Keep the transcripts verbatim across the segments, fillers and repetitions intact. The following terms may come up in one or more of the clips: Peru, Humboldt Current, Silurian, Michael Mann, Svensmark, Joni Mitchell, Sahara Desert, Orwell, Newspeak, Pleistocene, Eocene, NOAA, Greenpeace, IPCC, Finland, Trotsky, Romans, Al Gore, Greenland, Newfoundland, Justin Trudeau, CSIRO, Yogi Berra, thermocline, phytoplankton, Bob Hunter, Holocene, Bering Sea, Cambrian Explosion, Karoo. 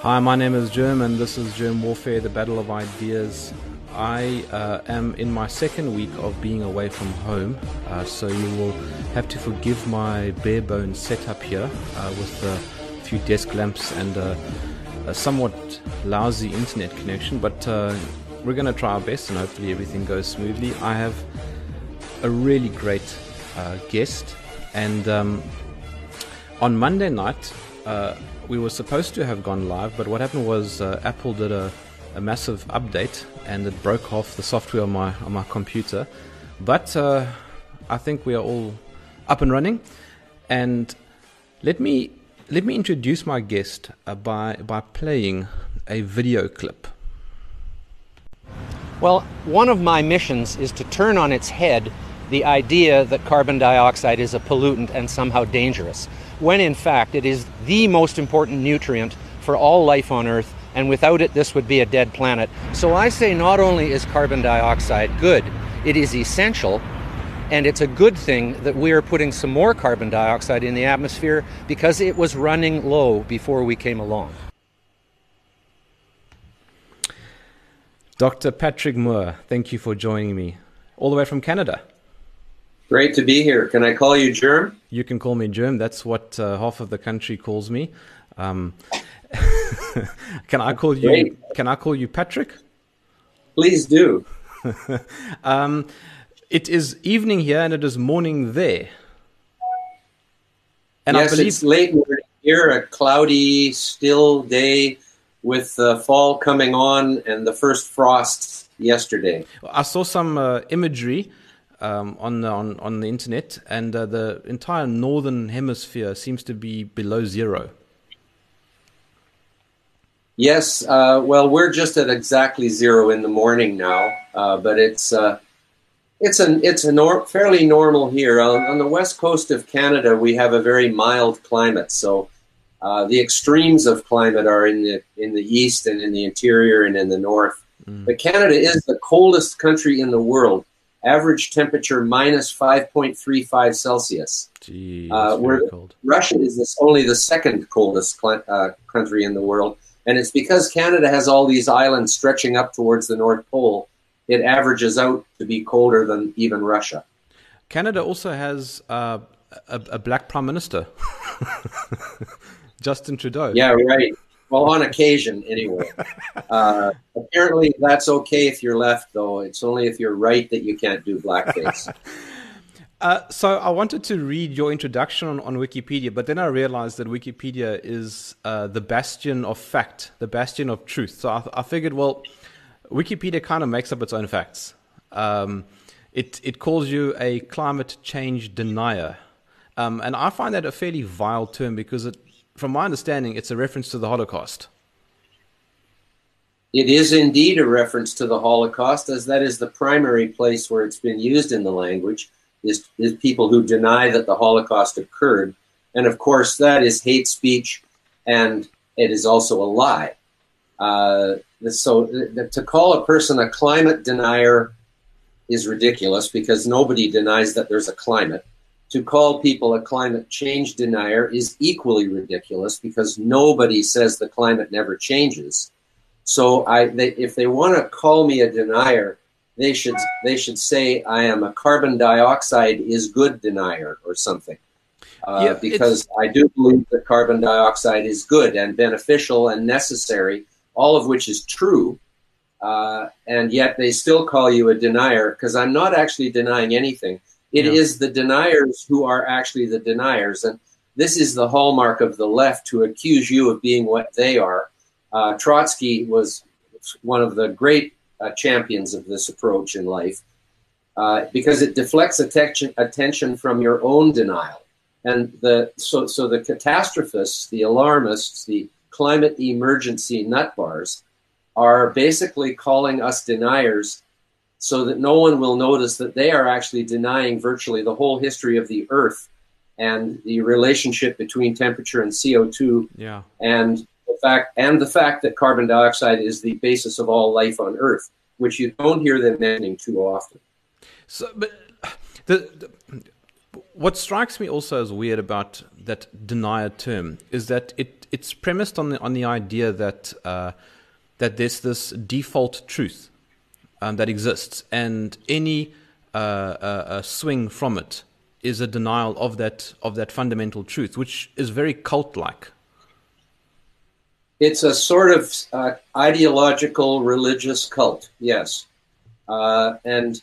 Hi, my name is Germ, and this is Germ Warfare, the Battle of Ideas. I uh, am in my second week of being away from home, uh, so you will have to forgive my bare bones setup here uh, with a few desk lamps and uh, a somewhat lousy internet connection, but uh, we're going to try our best and hopefully everything goes smoothly. I have a really great uh, guest, and um, on Monday night uh, we were supposed to have gone live, but what happened was uh, Apple did a a massive update and it broke off the software on my on my computer, but uh, I think we are all up and running. And let me let me introduce my guest uh, by by playing a video clip. Well, one of my missions is to turn on its head the idea that carbon dioxide is a pollutant and somehow dangerous, when in fact it is the most important nutrient for all life on Earth, and without it this would be a dead planet. So I say not only is carbon dioxide good, it is essential, and it's a good thing that we are putting some more carbon dioxide in the atmosphere because it was running low before we came along. Doctor Patrick Moore, thank you for joining me, all the way from Canada. Great to be here. Can I call you Germ? You can call me Germ. That's what uh, half of the country calls me. Um, can I call you? Great. Can I call you Patrick? Please do. um, it is evening here, and it is morning there. And yes, I believe it's late morning here. A cloudy, still day with uh, fall coming on, and the first frost yesterday. I saw some uh, imagery Um, on, the, on, on the internet, and uh, the entire northern hemisphere seems to be below zero. Yes, uh, well, we're just at exactly zero in the morning now, uh, but it's uh, it's an it's a nor fairly normal here. On, on the west coast of Canada, we have a very mild climate, so uh, the extremes of climate are in the in the east and in the interior and in the north. Mm. But Canada is the coldest country in the world. Average temperature minus five point three five Celsius. Jeez, uh, we're, cold. Russia is this, only the second coldest uh, country in the world. And it's because Canada has all these islands stretching up towards the North Pole, it averages out to be colder than even Russia. Canada also has uh, a, a black prime minister, Justin Trudeau. Yeah, right. Well, on occasion, anyway. Uh, apparently, that's okay if you're left, though. It's only if you're right that you can't do blackface. uh, so I wanted to read your introduction on, on Wikipedia, but then I realized that Wikipedia is uh, the bastion of fact, the bastion of truth. So I, I figured, well, Wikipedia kind of makes up its own facts. Um, it, it calls you a climate change denier. Um, and I find that a fairly vile term because it, from my understanding, it's a reference to the Holocaust. It is indeed a reference to the Holocaust, as that is the primary place where it's been used in the language, is, is people who deny that the Holocaust occurred. And of course, that is hate speech, and it is also a lie. Uh, so to call a person a climate denier is ridiculous, because nobody denies that there's a climate. To call people a climate change denier is equally ridiculous, because nobody says the climate never changes. So I, they, if they want to call me a denier, they should, they should say I am a carbon dioxide is good denier or something. Uh, yeah, because I do believe that carbon dioxide is good and beneficial and necessary, all of which is true. Uh, and yet they still call you a denier, because I'm not actually denying anything. It yeah. is the deniers who are actually the deniers, and this is the hallmark of the left, to accuse you of being what they are. Uh, Trotsky was one of the great uh, champions of this approach in life, uh, because it deflects attention, attention from your own denial. And the so, so the catastrophists, the alarmists, the climate emergency nutbars are basically calling us deniers, so that no one will notice that they are actually denying virtually the whole history of the Earth and the relationship between temperature and C O two, yeah. and the fact and the fact that carbon dioxide is the basis of all life on Earth, which you don't hear them mentioning too often. So, but the, the, What strikes me also as weird about that denier term is that it it's premised on the on the idea that uh, that there's this default truth um, that exists, and any uh, uh, swing from it is a denial of that of that fundamental truth, which is very cult-like. It's a sort of uh, ideological religious cult, yes. Uh, and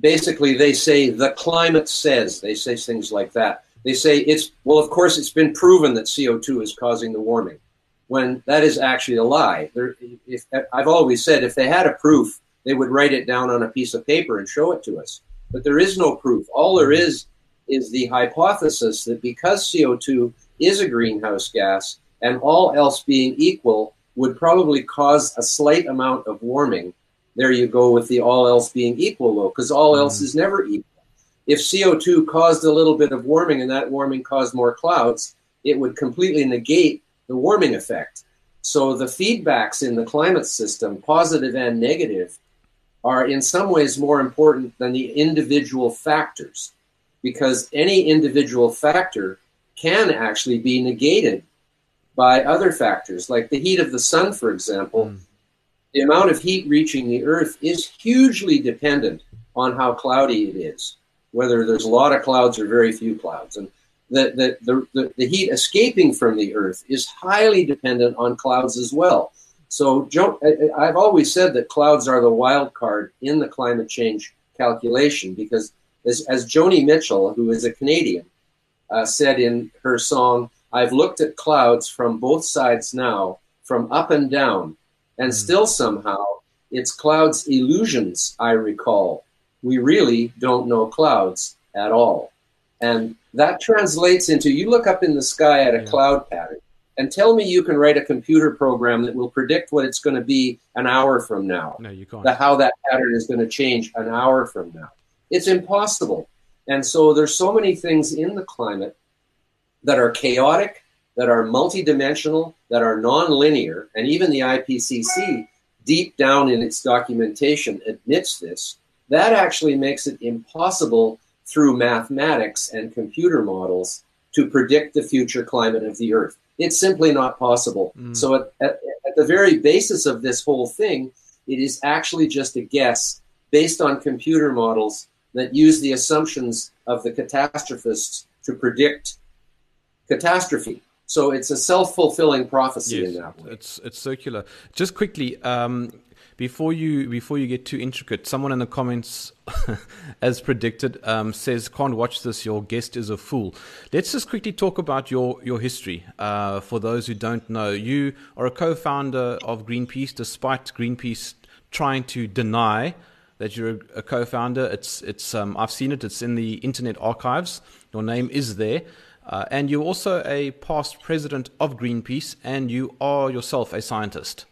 basically they say the climate says, they say things like that. They say it's, well, of course it's been proven that C O two is causing the warming, when that is actually a lie. There, if, I've always said if they had a proof, they would write it down on a piece of paper and show it to us. But there is no proof. All there is is the hypothesis that because C O two is a greenhouse gas, and all else being equal, would probably cause a slight amount of warming. There you go with the all else being equal, though, because all mm. else is never equal. If C O two caused a little bit of warming and that warming caused more clouds, it would completely negate the warming effect. So the feedbacks in the climate system, positive and negative, are in some ways more important than the individual factors, because any individual factor can actually be negated by other factors, like the heat of the sun, for example. Mm. The amount of heat reaching the Earth is hugely dependent on how cloudy it is, whether there's a lot of clouds or very few clouds. And the, the, the, the, the heat escaping from the Earth is highly dependent on clouds as well. So I've always said that clouds are the wild card in the climate change calculation, because as, as Joni Mitchell, who is a Canadian, uh, said in her song, I've looked at clouds from both sides now, from up and down, and mm. still somehow it's clouds' illusions I recall. We really don't know clouds at all. And that translates into, you look up in the sky at a yeah. cloud pattern and tell me you can write a computer program that will predict what it's going to be an hour from now. No, you can't. The, how that pattern is going to change an hour from now. It's impossible. And so there's so many things in the climate that are chaotic, that are multidimensional, that are nonlinear, and even the I P C C, deep down in its documentation, admits this. That actually makes it impossible through mathematics and computer models to predict the future climate of the Earth. It's simply not possible. Mm. So at, at, at the very basis of this whole thing, it is actually just a guess based on computer models that use the assumptions of the catastrophists to predict catastrophe. So it's a self-fulfilling prophecy yes, in that way. It's it's circular. Just quickly, um, before you before you get too intricate, someone in the comments, as predicted, um, says, "Can't watch this. Your guest is a fool." Let's just quickly talk about your your history. Uh, for those who don't know, you are a co-founder of Greenpeace, despite Greenpeace trying to deny that you're a, a co-founder. It's it's um, I've seen it. It's in the Internet Archives. Your name is there. Uh, and you're also a past president of Greenpeace, and you are yourself a scientist.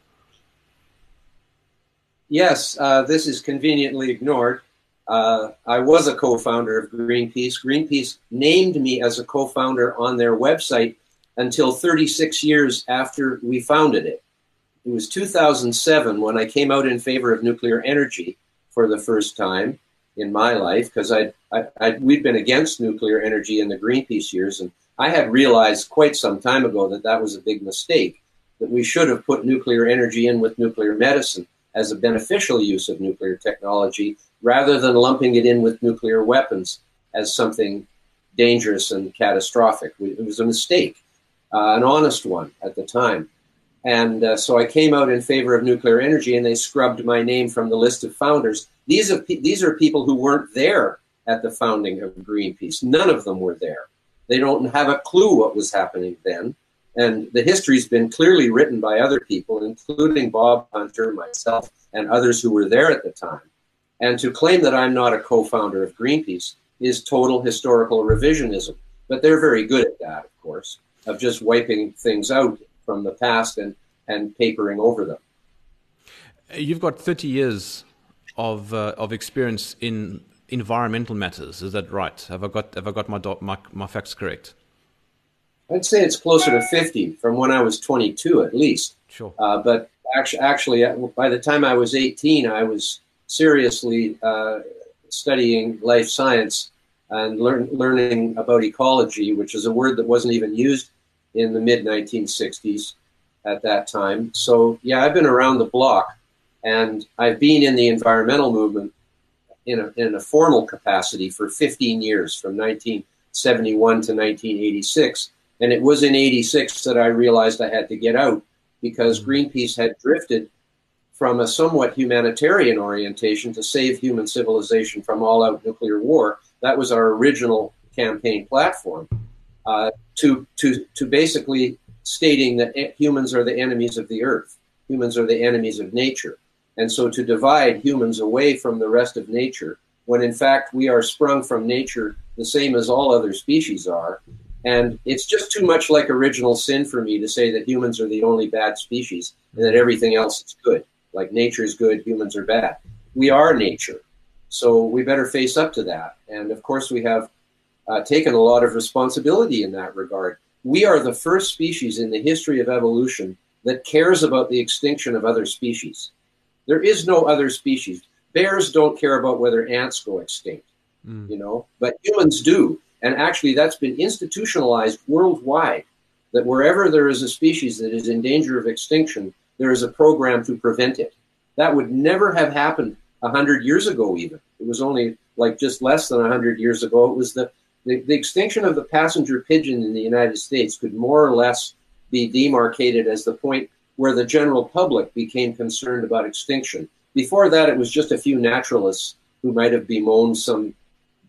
Yes, uh, this is conveniently ignored. Uh, I was a co-founder of Greenpeace. Greenpeace named me as a co-founder on their website until thirty-six years after we founded it. It was two thousand seven when I came out in favor of nuclear energy for the first time in my life, because I, I, I, we'd been against nuclear energy in the Greenpeace years, and I had realized quite some time ago that that was a big mistake, that we should have put nuclear energy in with nuclear medicine as a beneficial use of nuclear technology, rather than lumping it in with nuclear weapons as something dangerous and catastrophic. We, it was a mistake, uh, an honest one at the time. And uh, so I came out in favor of nuclear energy, and they scrubbed my name from the list of founders. These are, pe- these are people who weren't there at the founding of Greenpeace. None of them were there. They don't have a clue what was happening then. And the history's been clearly written by other people, including Bob Hunter, myself, and others who were there at the time. And to claim that I'm not a co-founder of Greenpeace is total historical revisionism. But they're very good at that, of course, of just wiping things out from the past and, and papering over them. You've got thirty years of uh, of experience in environmental matters. Is that right? Have I got have I got my do- my, my facts correct? I'd say it's closer to fifty from when I was twenty-two at least. Sure. Uh, but actually, actually, by the time I was eighteen, I was seriously uh, studying life science and learn, learning about ecology, which is a word that wasn't even used in the mid nineteen sixties at that time. So yeah, I've been around the block, and I've been in the environmental movement in a, in a formal capacity for fifteen years, from nineteen seventy-one to nineteen eighty-six. And it was in eighty-six that I realized I had to get out, because Greenpeace had drifted from a somewhat humanitarian orientation to save human civilization from all-out nuclear war. That was our original campaign platform, uh, to, to, to basically stating that humans are the enemies of the earth. Humans are the enemies of nature. And so to divide humans away from the rest of nature, when in fact we are sprung from nature the same as all other species are. And it's just too much like original sin for me to say that humans are the only bad species and that everything else is good. Like nature is good, humans are bad. We are nature. So we better face up to that. And of course we have uh, taken a lot of responsibility in that regard. We are the first species in the history of evolution that cares about the extinction of other species. There is no other species. Bears don't care about whether ants go extinct, mm. you know, but humans do. And actually that's been institutionalized worldwide, that wherever there is a species that is in danger of extinction, there is a program to prevent it. That would never have happened a hundred years ago even. It was only like just less than a hundred years ago. It was the, the, the extinction of the passenger pigeon in the United States could more or less be demarcated as the point where the general public became concerned about extinction. Before that, it was just a few naturalists who might have bemoaned some,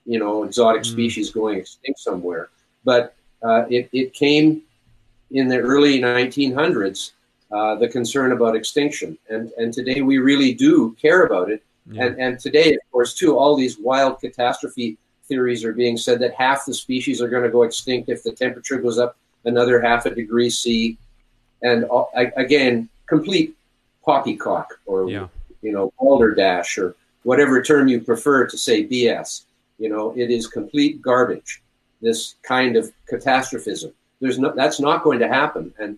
you know, exotic mm. species going extinct somewhere. But uh, it, it came in the early nineteen hundreds, uh, the concern about extinction. And, and today we really do care about it. Yeah. And, and today, of course, too, all these wild catastrophe theories are being said that half the species are going to go extinct if the temperature goes up another half a degree C, and uh, again, complete poppycock, or yeah. you know, balderdash, or whatever term you prefer to say B S. You know, it is complete garbage, this kind of catastrophism. There's no, that's not going to happen. And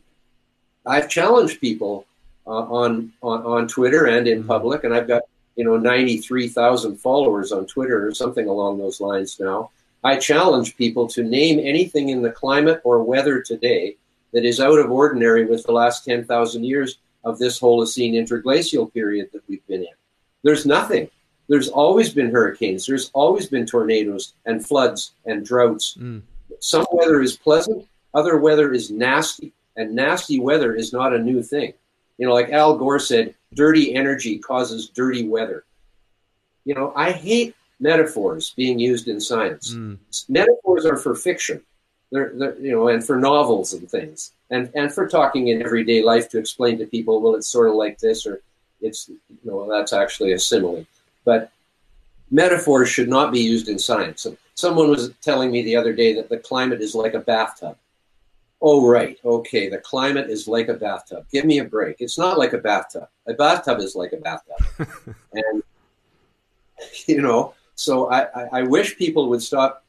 I've challenged people uh, on, on on Twitter and in mm-hmm. public, and I've got, you know, ninety-three thousand followers on Twitter or something along those lines now. I challenge people to name anything in the climate or weather today that is out of ordinary with the last ten thousand years of this Holocene interglacial period that we've been in. There's nothing. There's always been hurricanes. There's always been tornadoes and floods and droughts. Mm. Some weather is pleasant. Other weather is nasty. And nasty weather is not a new thing. You know, like Al Gore said, dirty energy causes dirty weather. You know, I hate metaphors being used in science. Mm. Metaphors are for fiction, they're, they're, you know, and for novels and things, and and for talking in everyday life to explain to people, well, it's sort of like this, or it's, you know, that's actually a simile. But metaphors should not be used in science. Someone was telling me the other day that the climate is like a bathtub. Oh, right, okay, the climate is like a bathtub. Give me a break. It's not like a bathtub. A bathtub is like a bathtub, and you know. So I, I wish people would stop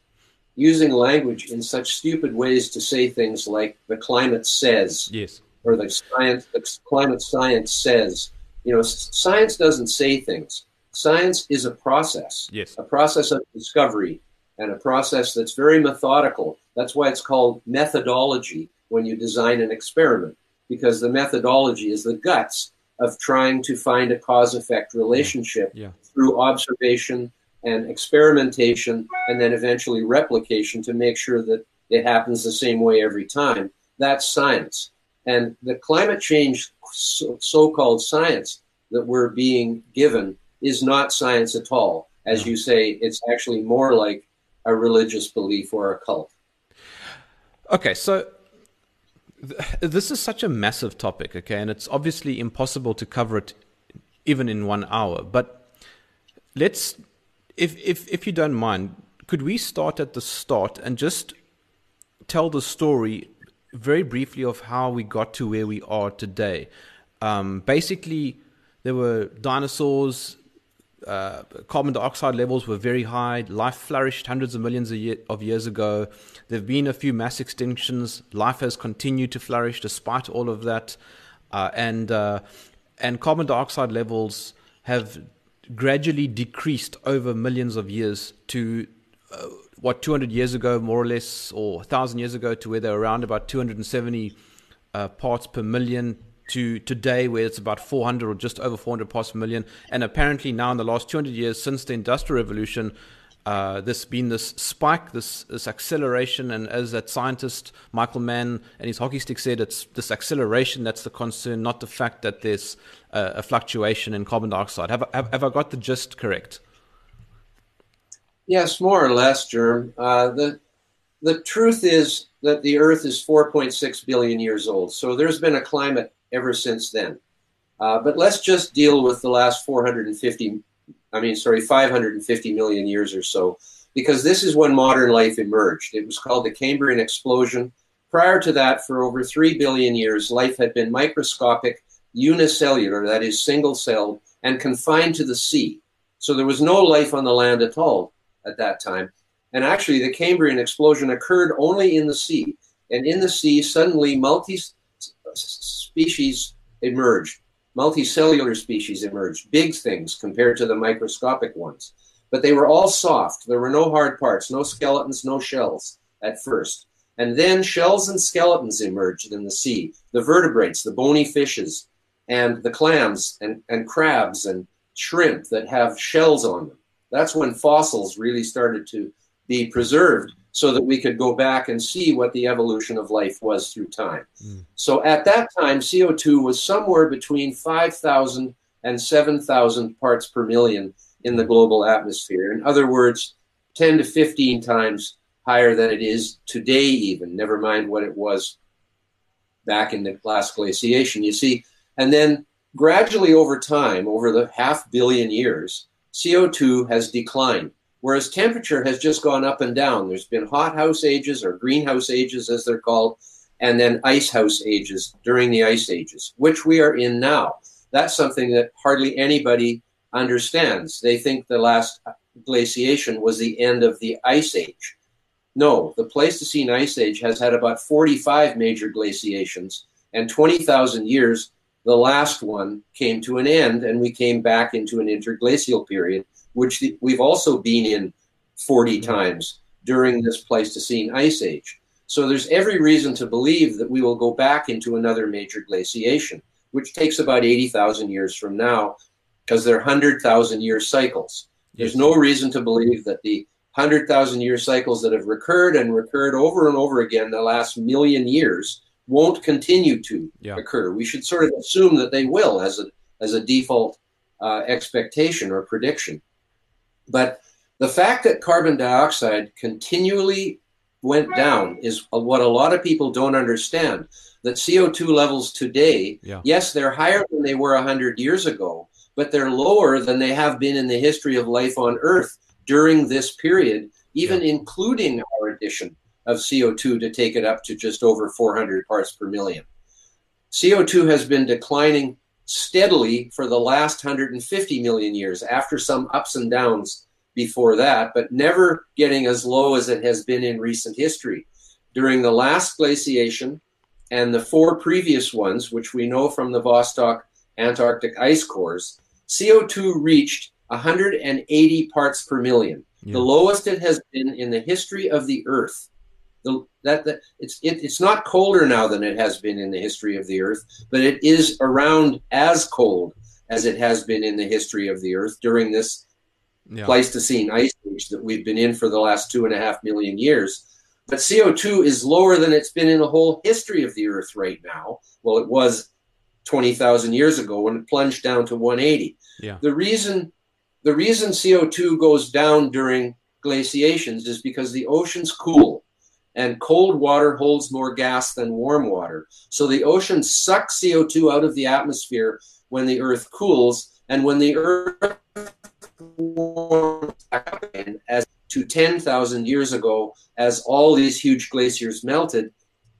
using language in such stupid ways to say things like the climate says, yes, or the science, the climate science says. You know, science doesn't say things. Science is a process, yes, a process of discovery, and a process that's very methodical. That's why it's called methodology when you design an experiment, because the methodology is the guts of trying to find a cause-effect relationship, yeah. Yeah. through observation and experimentation, and then eventually replication to make sure that it happens the same way every time. That's science. And the climate change so-called science that we're being given is not science at all. As you say, it's actually more like a religious belief or a cult. Okay, so this is such a massive topic, okay, and it's obviously impossible to cover it even in one hour, but let's... If, if if you don't mind, could we start at the start and just tell the story very briefly of how we got to where we are today? Um, basically, there were dinosaurs, uh, carbon dioxide levels were very high, life flourished hundreds of millions of, year, of years ago. There have been a few mass extinctions. Life has continued to flourish despite all of that. Uh, and uh, and carbon dioxide levels have gradually decreased over millions of years to uh, what, two hundred years ago, more or less, or one thousand years ago, to where they're around about two hundred seventy uh, parts per million, to today where it's about four hundred or just over four hundred parts per million. And apparently now in the last two hundred years since the Industrial Revolution, uh, there's been this spike, this, this acceleration. And as that scientist, Michael Mann, and his hockey stick said, it's this acceleration that's the concern, not the fact that there's uh, a fluctuation in carbon dioxide. Have, have, have I got the gist correct? Yes, more or less, Germ. Uh, the, the truth is that the Earth is four point six billion years old. So there's been a climate ever since then. Uh, but let's just deal with the last four hundred fifty, I mean, sorry, five hundred fifty million years or so, because this is when modern life emerged. It was called the Cambrian Explosion. Prior to that, for over three billion years, life had been microscopic, unicellular, that is single-celled, and confined to the sea. So there was no life on the land at all at that time. And actually, the Cambrian Explosion occurred only in the sea. And in the sea, suddenly, multi species emerged, multicellular species emerged, big things compared to the microscopic ones. But they were all soft. There were no hard parts, no skeletons, no shells at first. And then shells and skeletons emerged in the sea, the vertebrates, the bony fishes, and the clams and, and crabs and shrimp that have shells on them. That's when fossils really started to be preserved, so that we could go back and see what the evolution of life was through time. Mm. So at that time, C O two was somewhere between five thousand and seven thousand parts per million in the global atmosphere. In other words, ten to fifteen times higher than it is today even, never mind what it was back in the last glaciation, you see. And then gradually over time, over the half billion years, C O two has declined, whereas temperature has just gone up and down. There's been hothouse ages, or greenhouse ages as they're called, and then icehouse ages during the ice ages, which we are in now. That's something that hardly anybody understands. They think the last glaciation was the end of the ice age. No, the Pleistocene ice age has had about forty-five major glaciations, and twenty thousand years, the last one came to an end, and we came back into an interglacial period, which the, we've also been in forty times during this Pleistocene ice age. So there's every reason to believe that we will go back into another major glaciation, which takes about eighty thousand years from now, because they're one hundred thousand year cycles. There's no reason to believe that the one hundred thousand year cycles that have recurred and recurred over and over again the last million years won't continue to yeah. occur. We should sort of assume that they will as a, as a default uh, expectation or prediction. But the fact that carbon dioxide continually went down is what a lot of people don't understand, that C O two levels today, yeah. yes, they're higher than they were one hundred years ago, but they're lower than they have been in the history of life on Earth during this period, even yeah. including our addition of C O two to take it up to just over four hundred parts per million. C O two has been declining steadily for the last one hundred fifty million years, after some ups and downs before that, but never getting as low as it has been in recent history. During the last glaciation and the four previous ones, which we know from the Vostok Antarctic ice cores, C O two reached one hundred eighty parts per million, yeah. the lowest it has been in the history of the Earth. The, that, that it's it, it's not colder now than it has been in the history of the Earth, but it is around as cold as it has been in the history of the Earth during this yeah. Pleistocene ice age that we've been in for the last two and a half million years. But C O two is lower than it's been in the whole history of the Earth right now. Well, it was twenty thousand years ago when it plunged down to one hundred eighty. Yeah. The reason the reason C O two goes down during glaciations is because the oceans cool. And cold water holds more gas than warm water. So the ocean sucks C O two out of the atmosphere when the Earth cools, and when the Earth warms back in, as to ten thousand years ago, as all these huge glaciers melted,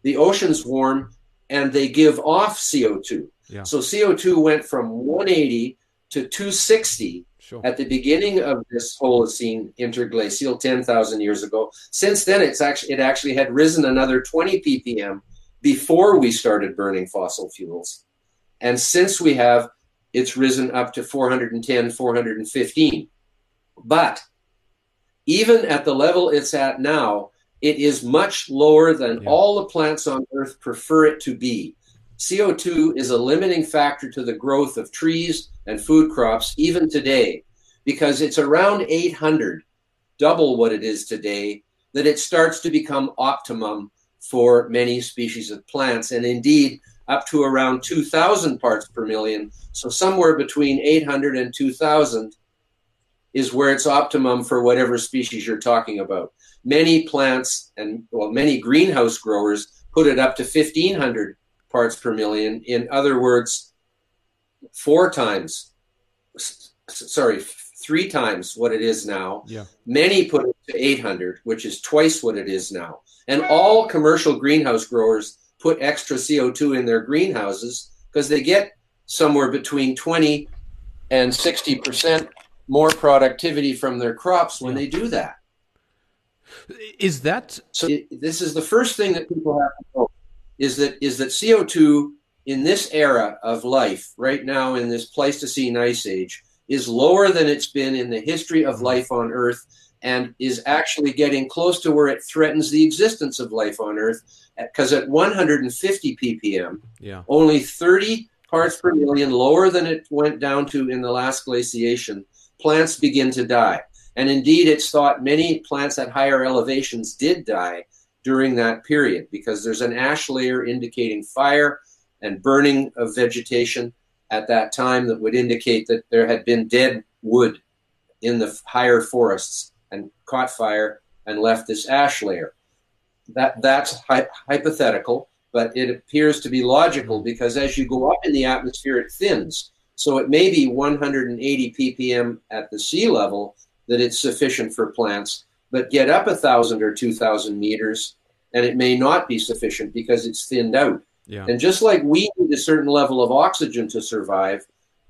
the oceans warm and they give off C O two. Yeah. So C O two went from one hundred eighty to two hundred sixty. Sure. At the beginning of this Holocene interglacial ten thousand years ago. Since then, it's actually it actually had risen another twenty p p m before we started burning fossil fuels. And since we have, it's risen up to four hundred ten, four hundred fifteen. But even at the level it's at now, it is much lower than yeah. all the plants on Earth prefer it to be. C O two is a limiting factor to the growth of trees and food crops even today, because it's around eight hundred, double what it is today, that it starts to become optimum for many species of plants, and indeed up to around two thousand parts per million. So somewhere between eight hundred and two thousand is where it's optimum for whatever species you're talking about. Many plants and well, many greenhouse growers put it up to fifteen hundred parts per million. In other words, four times, sorry, three times what it is now. Yeah. Many put it to eight hundred, which is twice what it is now. And all commercial greenhouse growers put extra C O two in their greenhouses because they get somewhere between twenty and sixty percent more productivity from their crops when yeah. they do that. Is that so? It, this is the first thing that people have to know, is that is that C O two in this era of life right now, in this Pleistocene ice age, is lower than it's been in the history of life on Earth, and is actually getting close to where it threatens the existence of life on Earth, because at one hundred fifty p p m, yeah. only thirty parts per million lower than it went down to in the last glaciation, plants begin to die. And indeed, it's thought many plants at higher elevations did die during that period, because there's an ash layer indicating fire and burning of vegetation at that time that would indicate that there had been dead wood in the higher forests and caught fire and left this ash layer. That that's hy- hypothetical, but it appears to be logical, because as you go up in the atmosphere, it thins. So it may be one hundred eighty p p m at the sea level that it's sufficient for plants, but get up a thousand or two thousand meters, and it may not be sufficient because it's thinned out. Yeah. And just like we need a certain level of oxygen to survive,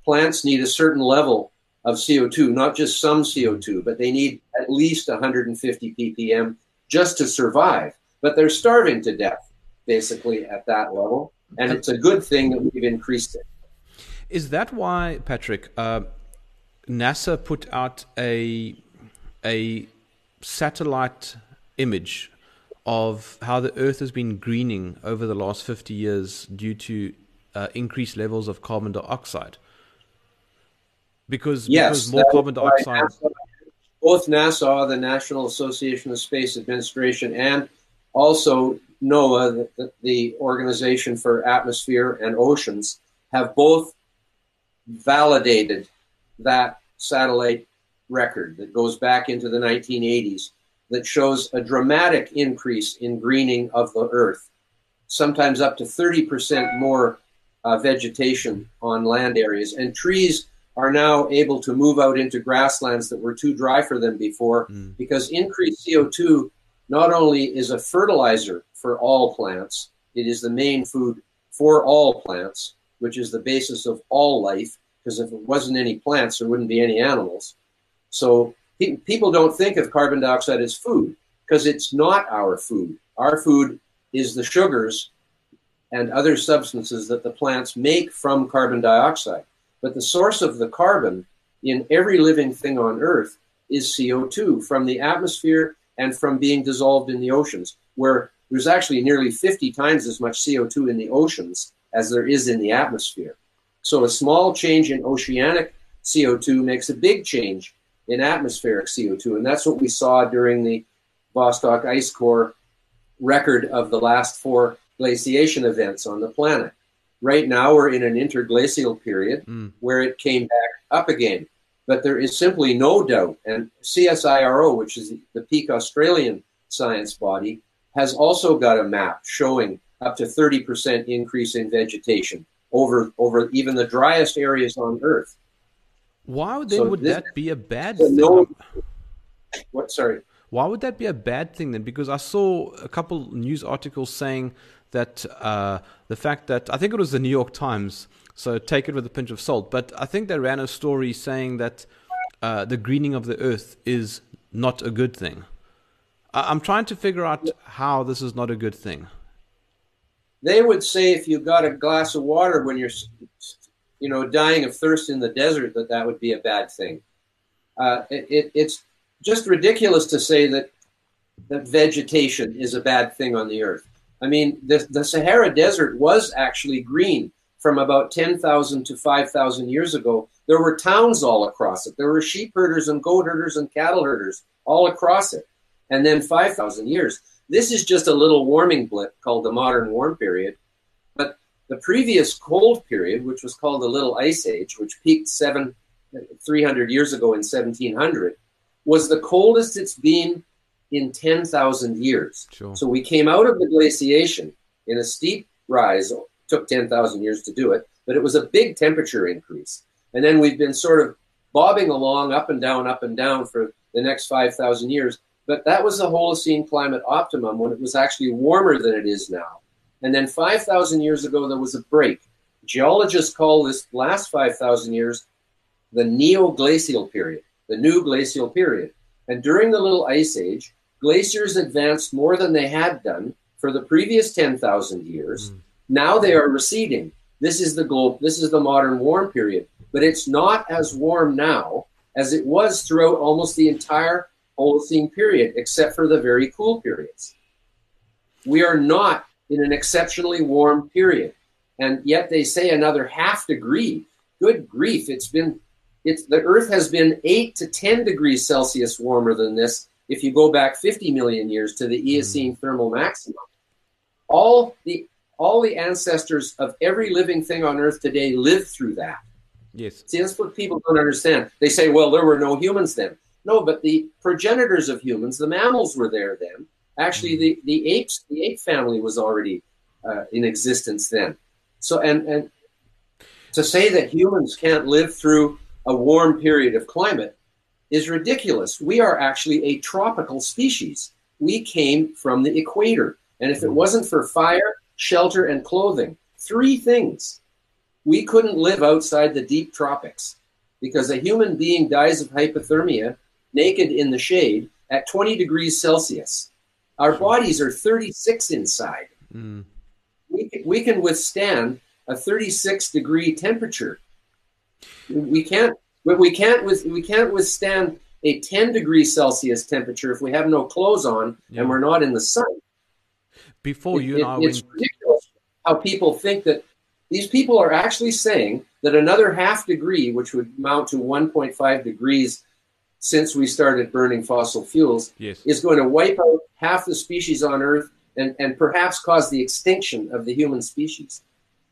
plants need a certain level of C O two, not just some C O two, but they need at least one hundred fifty p p m just to survive. But they're starving to death, basically, at that level. And it's a good thing that we've increased it. Is that why, Patrick, uh, NASA put out a a satellite image of how the Earth has been greening over the last fifty years due to uh, increased levels of carbon dioxide? Because, yes, because more carbon dioxide... NASA, both NASA, the National Association of Space Administration, and also NOAA, the, the Organization for Atmosphere and Oceans, have both validated that satellite record that goes back into the nineteen eighties that shows a dramatic increase in greening of the Earth, sometimes up to thirty percent more uh, vegetation on land areas. And trees are now able to move out into grasslands that were too dry for them before, mm. because increased C O two not only is a fertilizer for all plants, it is the main food for all plants, which is the basis of all life, because if it wasn't any plants, there wouldn't be any animals. So pe- people don't think of carbon dioxide as food, because it's not our food. Our food is the sugars and other substances that the plants make from carbon dioxide. But the source of the carbon in every living thing on Earth is C O two from the atmosphere and from being dissolved in the oceans, where there's actually nearly fifty times as much C O two in the oceans as there is in the atmosphere. So a small change in oceanic C O two makes a big change in atmospheric C O two. And that's what we saw during the Vostok ice core record of the last four glaciation events on the planet. Right now, we're in an interglacial period mm. where it came back up again. But there is simply no doubt, and C S I R O, which is the peak Australian science body, has also got a map showing up to thirty percent increase in vegetation over over even the driest areas on Earth. Why would, then so would this, that be a bad so thing? No, what, sorry? Why would that be a bad thing then? Because I saw a couple news articles saying that uh, the fact that, I think it was the New York Times, so take it with a pinch of salt, but I think they ran a story saying that uh, the greening of the Earth is not a good thing. I- I'm trying to figure out how this is not a good thing. They would say if you got a glass of water when you're, you know, dying of thirst in the desert, that that would be a bad thing. Uh, it, it, it's just ridiculous to say that that vegetation is a bad thing on the earth. I mean, the, the Sahara Desert was actually green from about ten thousand to five thousand years ago. There were towns all across it. There were sheep herders and goat herders and cattle herders all across it. And then five thousand years. This is just a little warming blip called the modern warm period. But the previous cold period, which was called the Little Ice Age, which peaked seven, three hundred years ago in seventeen hundred, was the coldest it's been in ten thousand years. Sure. So we came out of the glaciation in a steep rise. It took ten thousand years to do it, but it was a big temperature increase. And then we've been sort of bobbing along up and down, up and down for the next five thousand years. But that was the Holocene climate optimum when it was actually warmer than it is now. And then five thousand years ago, there was a break. Geologists call this last five thousand years the neoglacial period, the new glacial period. And during the Little Ice Age, glaciers advanced more than they had done for the previous ten thousand years. Mm. Now they are receding. This is the globe. This is the modern warm period. But it's not as warm now as it was throughout almost the entire Holocene period, except for the very cool periods. We are not in an exceptionally warm period. And yet they say another half degree. Good grief. It's been, it's, the Earth has been eight to ten degrees Celsius warmer than this if you go back fifty million years to the Eocene thermal maximum. All the, all the ancestors of every living thing on Earth today lived through that. Yes. See, that's what people don't understand. They say, well, there were no humans then. No, but the progenitors of humans, the mammals, were there then. Actually, the, the apes, the ape family was already uh, in existence then. So, and, and to say that humans can't live through a warm period of climate is ridiculous. We are actually a tropical species. We came from the equator. And if it wasn't for fire, shelter, and clothing, three things, we couldn't live outside the deep tropics, because a human being dies of hypothermia naked in the shade at twenty degrees Celsius. Our bodies are thirty-six inside. Mm. We, we can withstand a thirty-six degree temperature. We can't, but we can't with, we can't withstand a ten degree Celsius temperature if we have no clothes on, yeah, and we're not in the sun. Before it, you it, and I it's went... ridiculous how people think that these people are actually saying that another half degree, which would amount to one point five degrees since we started burning fossil fuels, yes, is going to wipe out half the species on Earth and, and perhaps cause the extinction of the human species.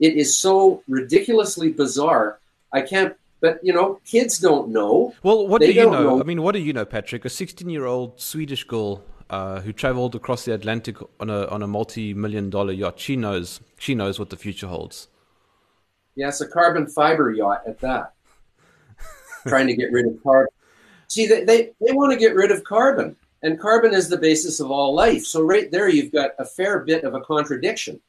It is so ridiculously bizarre. I can't, but, you know, kids don't know. Well, what they do you know? know? I mean, what do you know, Patrick? A sixteen-year-old Swedish girl uh, who traveled across the Atlantic on a on a multi-million dollar yacht, she knows, she knows what the future holds. Yes, a carbon fiber yacht at that, trying to get rid of carbon. See, they, they, they want to get rid of carbon, and carbon is the basis of all life. So right there, you've got a fair bit of a contradiction,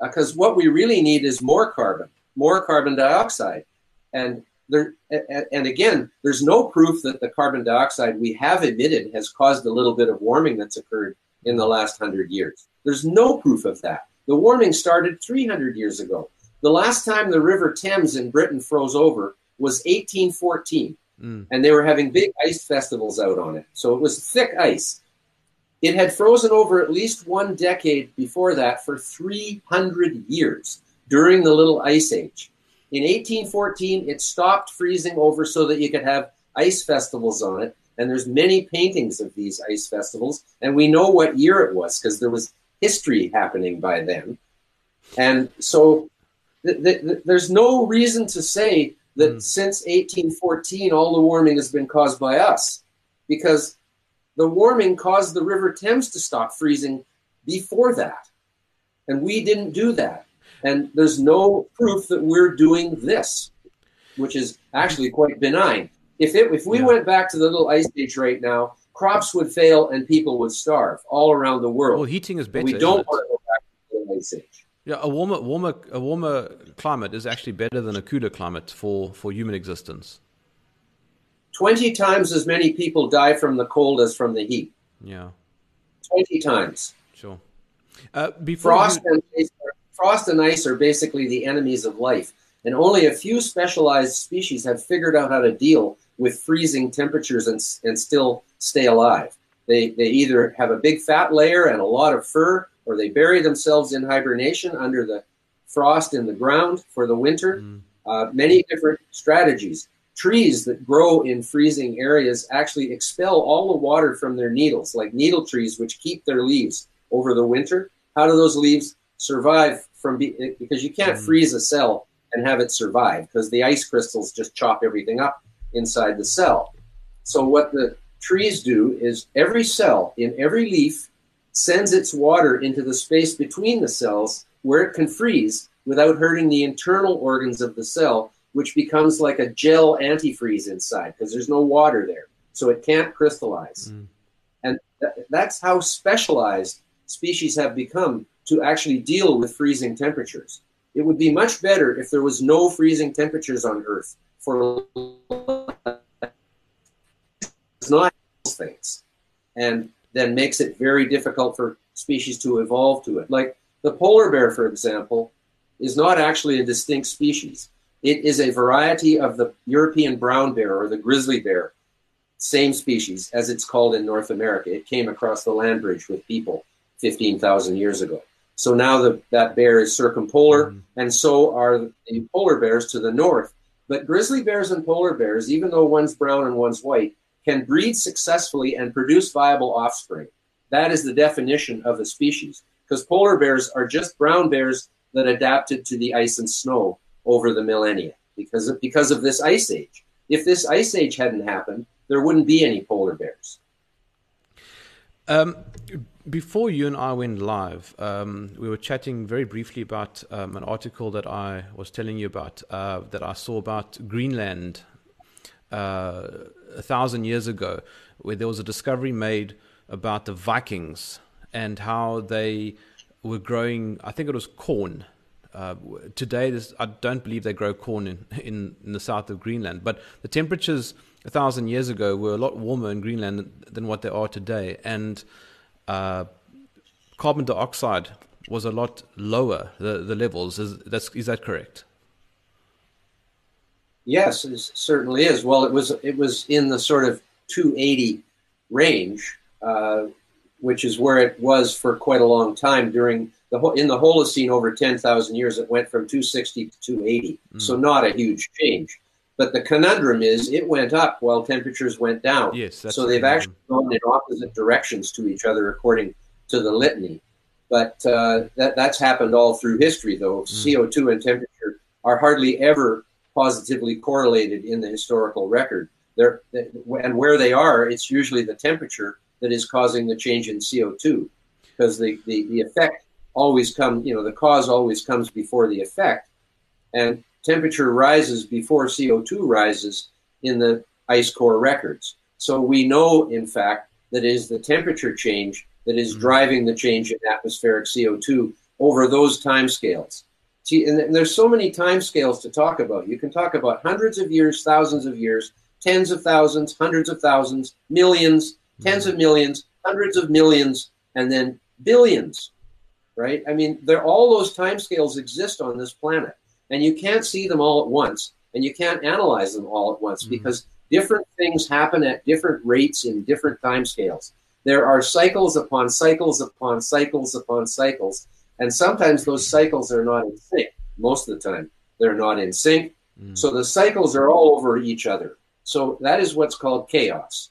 because uh, what we really need is more carbon, more carbon dioxide. And there, and again, there's no proof that the carbon dioxide we have emitted has caused a little bit of warming that's occurred in the last one hundred years. There's no proof of that. The warming started three hundred years ago. The last time the River Thames in Britain froze over was eighteen fourteen, mm. and they were having big ice festivals out on it. So it was thick ice. It had frozen over at least one decade before that for three hundred years during the Little Ice Age. In eighteen fourteen, it stopped freezing over so that you could have ice festivals on it, and there's many paintings of these ice festivals, and we know what year it was because there was history happening by then. And so... The, the, there's no reason to say that mm. since eighteen fourteen, all the warming has been caused by us, because the warming caused the River Thames to stop freezing before that. And we didn't do that. And there's no proof that we're doing this, which is actually quite benign. If it, if we yeah. went back to the Little Ice Age right now, crops would fail and people would starve all around the world. Well, heating is better. We don't want to go back to the Little Ice Age. Yeah, a warmer, warmer, a warmer climate is actually better than a cooler climate for, for human existence. Twenty times as many people die from the cold as from the heat. Yeah, twenty times. Sure. Uh, before frost you... and ice are, frost and ice are basically the enemies of life, and only a few specialized species have figured out how to deal with freezing temperatures and, and still stay alive. They, they either have a big fat layer and a lot of fur, or they bury themselves in hibernation under the frost in the ground for the winter. Mm. Uh, many different strategies. Trees that grow in freezing areas actually expel all the water from their needles, like needle trees, which keep their leaves over the winter. How do those leaves survive from be- because you can't mm. freeze a cell and have it survive, because the ice crystals just chop everything up inside the cell. So what the trees do is every cell in every leaf sends its water into the space between the cells where it can freeze without hurting the internal organs of the cell, which becomes like a gel antifreeze inside because there's no water there. So it can't crystallize. Mm. And th- that's how specialized species have become to actually deal with freezing temperatures. It would be much better if there was no freezing temperatures on Earth for not things, and then makes it very difficult for species to evolve to it. Like the polar bear, for example, is not actually a distinct species. It is a variety of the European brown bear or the grizzly bear, same species as it's called in North America. It came across the land bridge with people fifteen thousand years ago. So now the, that bear is circumpolar, mm. and so are the polar bears to the north. But grizzly bears and polar bears, even though one's brown and one's white, can breed successfully and produce viable offspring. That is the definition of a species, because polar bears are just brown bears that adapted to the ice and snow over the millennia because of, because of this ice age. If this ice age hadn't happened, there wouldn't be any polar bears. Um, before you and I went live, um, we were chatting very briefly about um, an article that I was telling you about, uh, that I saw about Greenland uh, a thousand years ago, where there was a discovery made about the Vikings and how they were growing, I think it was corn. Uh, today, this, I don't believe they grow corn in, in, in the south of Greenland, but the temperatures a thousand years ago were a lot warmer in Greenland than, than what they are today, and uh, carbon dioxide was a lot lower, the, the levels. Is, that's, is that correct? Yes, it certainly is. Well, it was it was in the sort of two eighty range, uh, which is where it was for quite a long time during the whole, in the Holocene over ten thousand years, it went from two sixty to two eighty. Mm. So not a huge change. But the conundrum is it went up while temperatures went down. Yes, that's so they've actually gone in opposite directions to each other, according to the litany. But uh, that, that's happened all through history, though. Mm. C O two and temperature are hardly ever positively correlated in the historical record. They're, and where they are, it's usually the temperature that is causing the change in C O two, because the, the, the effect always comes, you know, the cause always comes before the effect. And temperature rises before C O two rises in the ice core records. So we know, in fact, that it is the temperature change that is mm-hmm. driving the change in atmospheric C O two over those timescales. See, and there's so many timescales to talk about. You can talk about hundreds of years, thousands of years, tens of thousands, hundreds of thousands, millions, mm-hmm. tens of millions, hundreds of millions, and then billions. Right? I mean, they're, all those timescales exist on this planet, and you can't see them all at once, and you can't analyze them all at once mm-hmm. because different things happen at different rates in different timescales. There are cycles upon cycles upon cycles upon cycles, and sometimes those cycles are not in sync. Most of the time, they're not in sync. Mm-hmm. So the cycles are all over each other. So that is what's called chaos.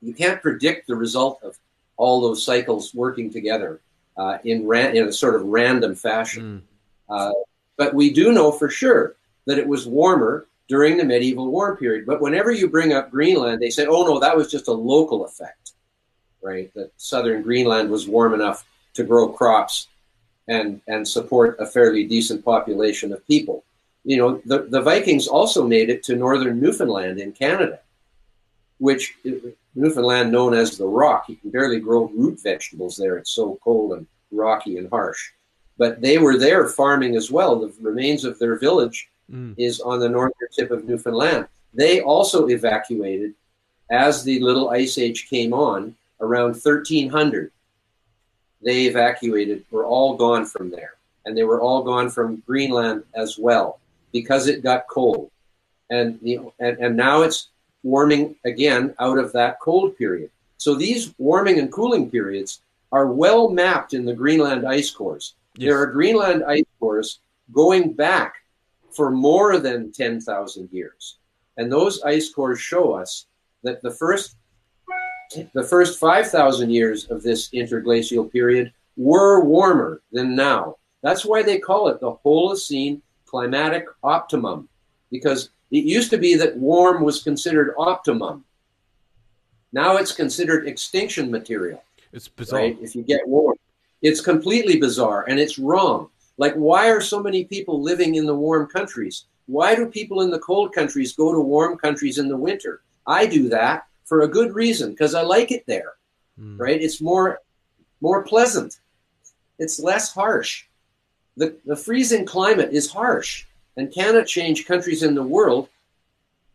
You can't predict the result of all those cycles working together. Uh, in, ran- in a sort of random fashion. Mm. Uh, but we do know for sure that it was warmer during the medieval warm period. But whenever you bring up Greenland, they say, oh, no, that was just a local effect, right? That southern Greenland was warm enough to grow crops and, and support a fairly decent population of people. You know, the, the Vikings also made it to northern Newfoundland in Canada, which Newfoundland, known as the Rock, you can barely grow root vegetables there. It's so cold and rocky and harsh. But they were there farming as well. The remains of their village mm. is on the northern tip of Newfoundland. They also evacuated as the Little Ice Age came on around thirteen hundred. They evacuated, were all gone from there. And they were all gone from Greenland as well because it got cold. And, you know, and, and now it's warming again out of that cold period. So these warming and cooling periods are well mapped in the Greenland ice cores. Yes. There are Greenland ice cores going back for more than ten thousand years. And those ice cores show us that the first the first five thousand years of this interglacial period were warmer than now. That's why they call it the Holocene climatic optimum, because it used to be that warm was considered optimum. Now it's considered extinction material. It's bizarre. Right? If you get warm. It's completely bizarre, and it's wrong. Like, why are so many people living in the warm countries? Why do people in the cold countries go to warm countries in the winter? I do that for a good reason, because I like it there, mm. right? It's more more pleasant. It's less harsh. The, the freezing climate is harsh and cannot change countries in the world.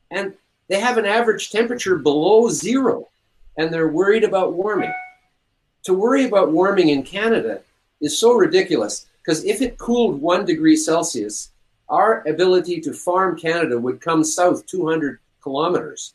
And they have an average temperature below zero, and they're worried about warming. To worry about warming in Canada is so ridiculous, because if it cooled one degree Celsius, our ability to farm Canada would come south two hundred kilometers.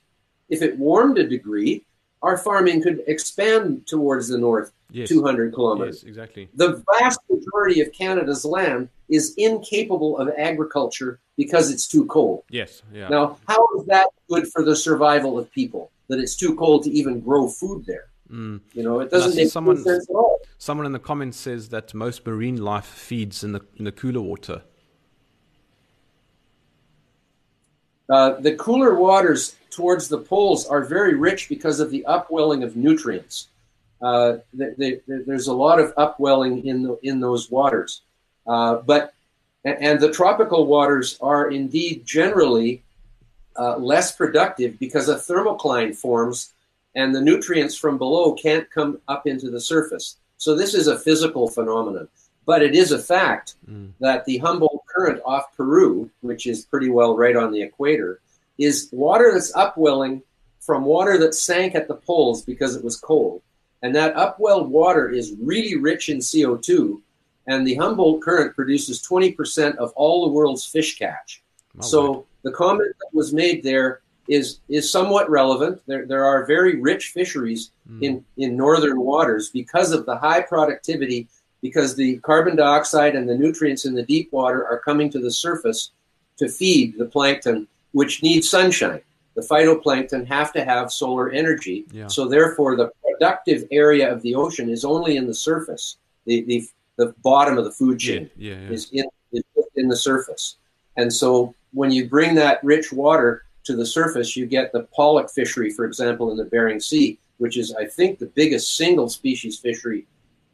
If it warmed a degree, our farming could expand towards the north yes. two hundred kilometers. Yes, exactly. The vast majority of Canada's land is incapable of agriculture because it's too cold. Yes. Yeah. Now, how is that good for the survival of people, that it's too cold to even grow food there? Mm. You know, it doesn't make someone, sense at all. Someone in the comments says that most marine life feeds in the, in the cooler water. Uh, the cooler waters towards the poles are very rich because of the upwelling of nutrients. Uh, they, they, there's a lot of upwelling in the, in those waters. Uh, but and the tropical waters are indeed generally uh, less productive because a thermocline forms and the nutrients from below can't come up into the surface. So this is a physical phenomenon. But it is a fact mm. that the Humboldt Current off Peru, which is pretty well right on the equator, is water that's upwelling from water that sank at the poles because it was cold. And that upwelled water is really rich in C O two, and the Humboldt Current produces twenty percent of all the world's fish catch. Oh, so right. the comment that was made there is is somewhat relevant. There, there are very rich fisheries mm. in, in northern waters because of the high productivity, because the carbon dioxide and the nutrients in the deep water are coming to the surface to feed the plankton, which needs sunshine. The phytoplankton have to have solar energy. Yeah. So therefore, the productive area of the ocean is only in the surface. The the, the bottom of the food chain yeah, yeah, yeah. is in, is in the surface. And so when you bring that rich water to the surface, you get the pollock fishery, for example, in the Bering Sea, which is, I think, the biggest single species fishery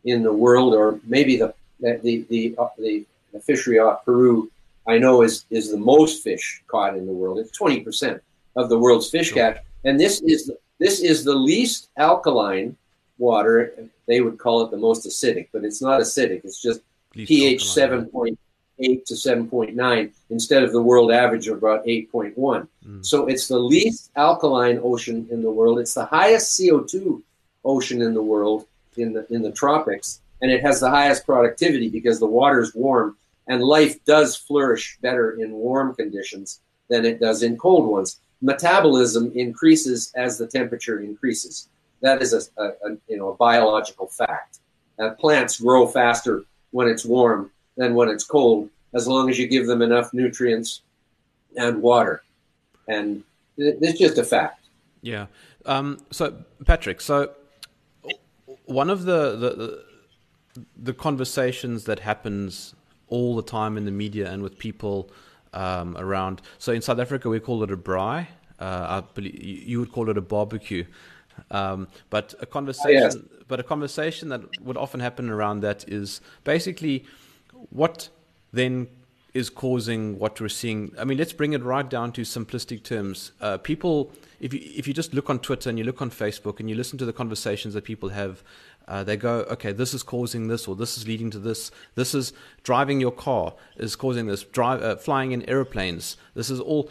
in the world, or maybe the the the, the, the fishery off Peru, I know is, is the most fish caught in the world. It's twenty percent of the world's fish catch. And this is the, this is the least alkaline water. They would call it the most acidic, but it's not acidic. It's just least pH seven point eight to seven point nine instead of the world average of about eight point one. Mm. So it's the least alkaline ocean in the world. It's the highest C O two ocean in the world in the in the tropics, and it has the highest productivity because the water is warm, and life does flourish better in warm conditions than it does in cold ones. Metabolism increases as the temperature increases. That is a, a, a you know a biological fact. Uh, plants grow faster when it's warm than when it's cold, as long as you give them enough nutrients and water, and it, it's just a fact. Yeah. Um, so Patrick, so one of the, the the conversations that happens all the time in the media and with people um, around. So in South Africa, we call it a braai. Uh, I believe you would call it a barbecue. Um, but a conversation, oh, yes. but a conversation that would often happen around that is basically what then is causing what we're seeing. I mean, let's bring it right down to simplistic terms. Uh, people, if you if you just look on Twitter and you look on Facebook and you listen to the conversations that people have, uh, they go, okay, this is causing this, or this is leading to this. This is driving your car is causing this. Drive, uh, flying in airplanes. This is all.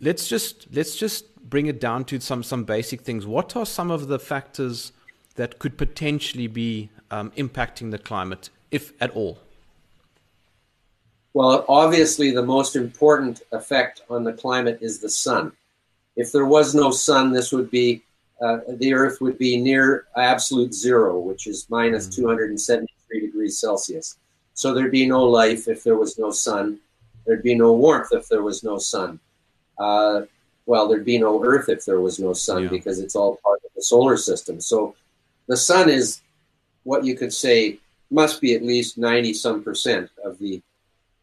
Let's just let's just bring it down to some some basic things. What are some of the factors that could potentially be um, impacting the climate, if at all? Well, obviously, the most important effect on the climate is the sun. If there was no sun, this would be, uh, the Earth would be near absolute zero, which is minus mm-hmm. two hundred seventy-three degrees Celsius. So there'd be no life if there was no sun. There'd be no warmth if there was no sun. Uh, well, there'd be no Earth if there was no sun, yeah. because it's all part of the solar system. So the sun is what you could say must be at least ninety some percent of the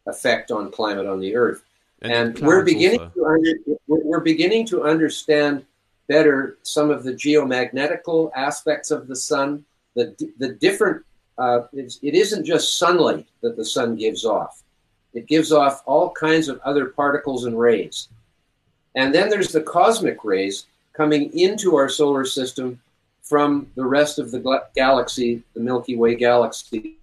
effect on climate on the Earth. And, and we're beginning also. to under, we're beginning to understand better some of the geomagnetical aspects of the sun. The the different uh, it's, it isn't just sunlight that the sun gives off; it gives off all kinds of other particles and rays. And then there's the cosmic rays coming into our solar system from the rest of the galaxy, the Milky Way galaxy,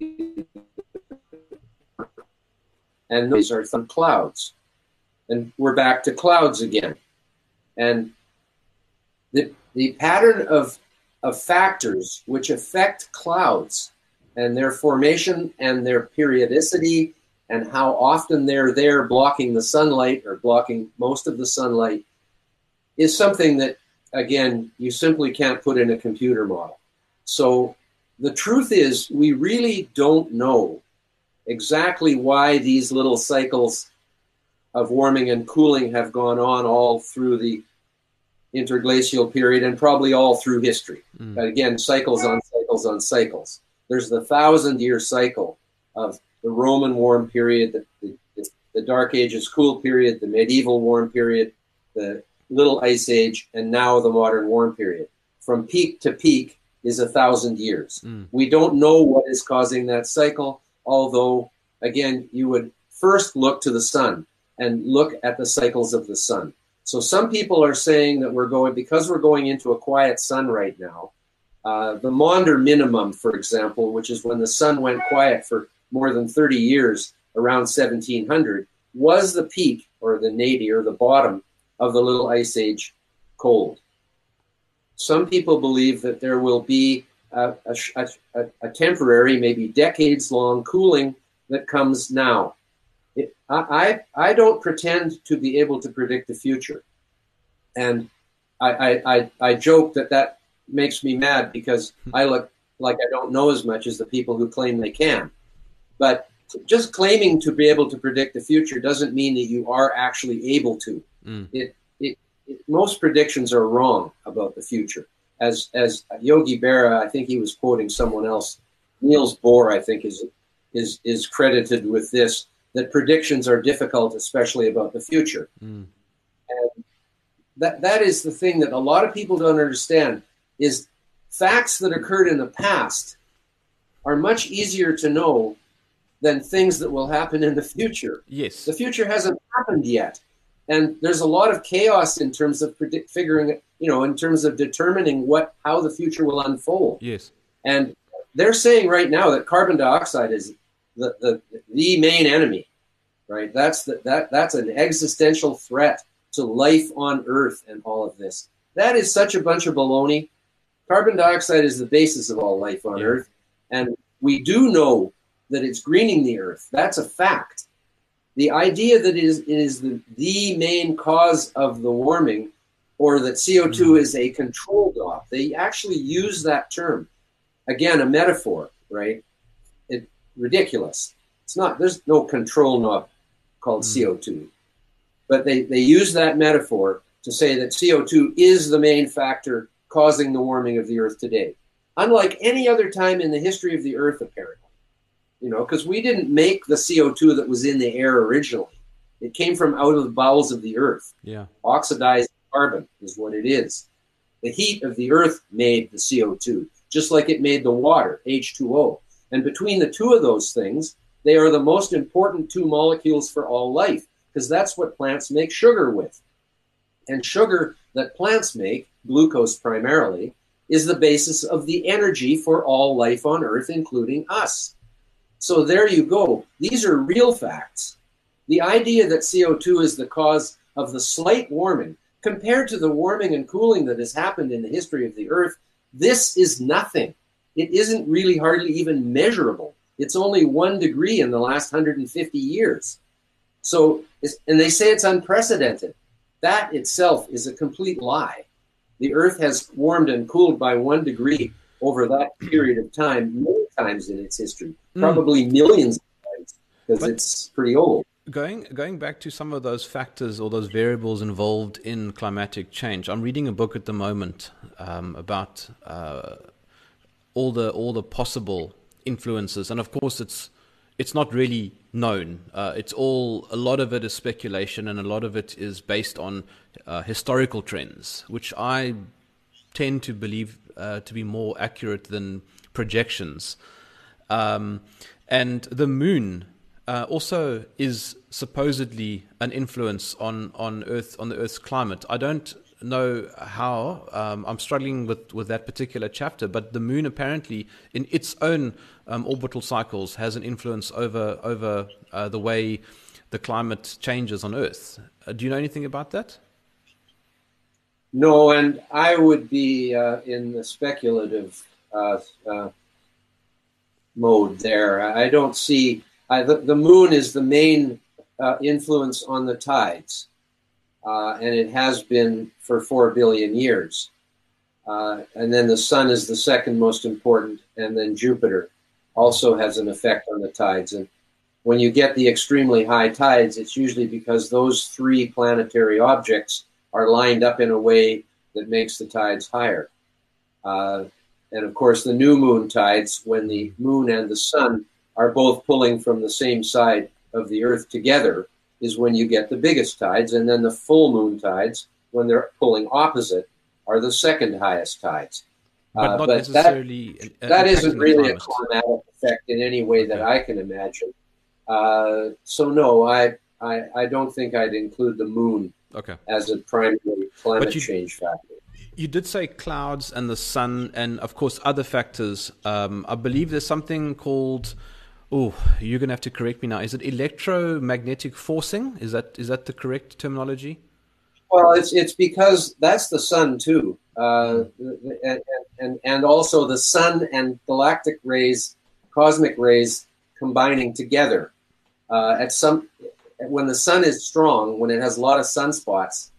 and those are from clouds. And we're back to clouds again. And the the pattern of of factors which affect clouds and their formation and their periodicity and how often they're there blocking the sunlight or blocking most of the sunlight is something that, again, you simply can't put in a computer model. So the truth is we really don't know exactly why these little cycles of warming and cooling have gone on all through the interglacial period and probably all through history. Mm. But again, cycles on cycles on cycles. There's the thousand-year cycle of the Roman warm period, the, the, the Dark Ages cool period, the medieval warm period, the Little Ice Age, and now the modern warm period. From peak to peak is a thousand years. Mm. We don't know what is causing that cycle, although, again, you would first look to the sun and look at the cycles of the sun. So some people are saying that we're going, because we're going into a quiet sun right now, uh, the Maunder minimum, for example, which is when the sun went quiet for more than thirty years, around seventeen hundred, was the peak or the nadir, the bottom of the Little Ice Age cold. Some people believe that there will be a, a, a, a temporary, maybe decades-long cooling that comes now. It, I, I don't pretend to be able to predict the future. And I, I, I joke that that makes me mad because I look like I don't know as much as the people who claim they can. But just claiming to be able to predict the future doesn't mean that you are actually able to. Mm. It, it, it, most predictions are wrong about the future. As, as Yogi Berra, I think he was quoting someone else, Niels Bohr, I think, is, is, is credited with this, that predictions are difficult, especially about the future. Mm. And that that is the thing that a lot of people don't understand, is facts that occurred in the past are much easier to know than things that will happen in the future. Yes. The future hasn't happened yet. And there's a lot of chaos in terms of predict, figuring, you know, in terms of determining what how the future will unfold. Yes. And they're saying right now that carbon dioxide is the, the the main enemy, right? That's the, that that's an existential threat to life on Earth and all of this. That is such a bunch of baloney. Carbon dioxide is the basis of all life on yeah. Earth, and we do know that it's greening the Earth. That's a fact. The idea that it is, it is the, the main cause of the warming, or that C O two mm. is a control dot, they actually use that term. Again, a metaphor, right? Ridiculous. It's not, there's no control knob called mm. C O two. But they, they use that metaphor to say that C O two is the main factor causing the warming of the Earth today. Unlike any other time in the history of the Earth, apparently. You know, because we didn't make the C O two that was in the air originally. It came from out of the bowels of the Earth. Yeah. Oxidized carbon is what it is. The heat of the Earth made the C O two, just like it made the water, H two O. And between the two of those things, they are the most important two molecules for all life, because that's what plants make sugar with. And sugar that plants make, glucose primarily, is the basis of the energy for all life on Earth, including us. So there you go. These are real facts. The idea that C O two is the cause of the slight warming, compared to the warming and cooling that has happened in the history of the Earth, this is nothing. It isn't really hardly even measurable. It's only one degree in the last one hundred fifty years. So, and they say it's unprecedented. That itself is a complete lie. The Earth has warmed and cooled by one degree over that period of time many times in its history, probably mm. millions of times, because it's pretty old. Going going back to some of those factors or those variables involved in climatic change, I'm reading a book at the moment um, about uh, all the all the possible influences, and of course it's it's not really known. Uh, it's all a lot of it is speculation, and a lot of it is based on uh, historical trends, which I tend to believe uh, to be more accurate than projections. Um, and the moon. Uh, also is supposedly an influence on, on Earth on the Earth's climate. I don't know how. Um, I'm struggling with, with that particular chapter, but the moon apparently in its own um, orbital cycles has an influence over over uh, the way the climate changes on Earth. Uh, do you know anything about that? No, and I would be uh, in the speculative uh, uh, mode there. I don't see... Uh, the, the moon is the main uh, influence on the tides, uh, and it has been for four billion years. Uh, and then the sun is the second most important, and then Jupiter also has an effect on the tides. And when you get the extremely high tides, it's usually because those three planetary objects are lined up in a way that makes the tides higher. Uh, and, of course, the new moon tides, when the moon and the sun are both pulling from the same side of the Earth together, is when you get the biggest tides. And then the full moon tides, when they're pulling opposite, are the second highest tides. But uh, not but necessarily... That, a, that isn't really a climatic effect in any way that I can imagine. Uh, so no, I, I I don't think I'd include the moon okay. as a primary climate you, change factor. You did say clouds and the sun and, of course, other factors. Um, I believe there's something called... Oh, you're going to have to correct me now. Is it electromagnetic forcing? Is that is that the correct terminology? Well, it's it's because that's the sun too, uh, and, and and also the sun and galactic rays, cosmic rays combining together. Uh, at some, when the sun is strong, when it has a lot of sunspots,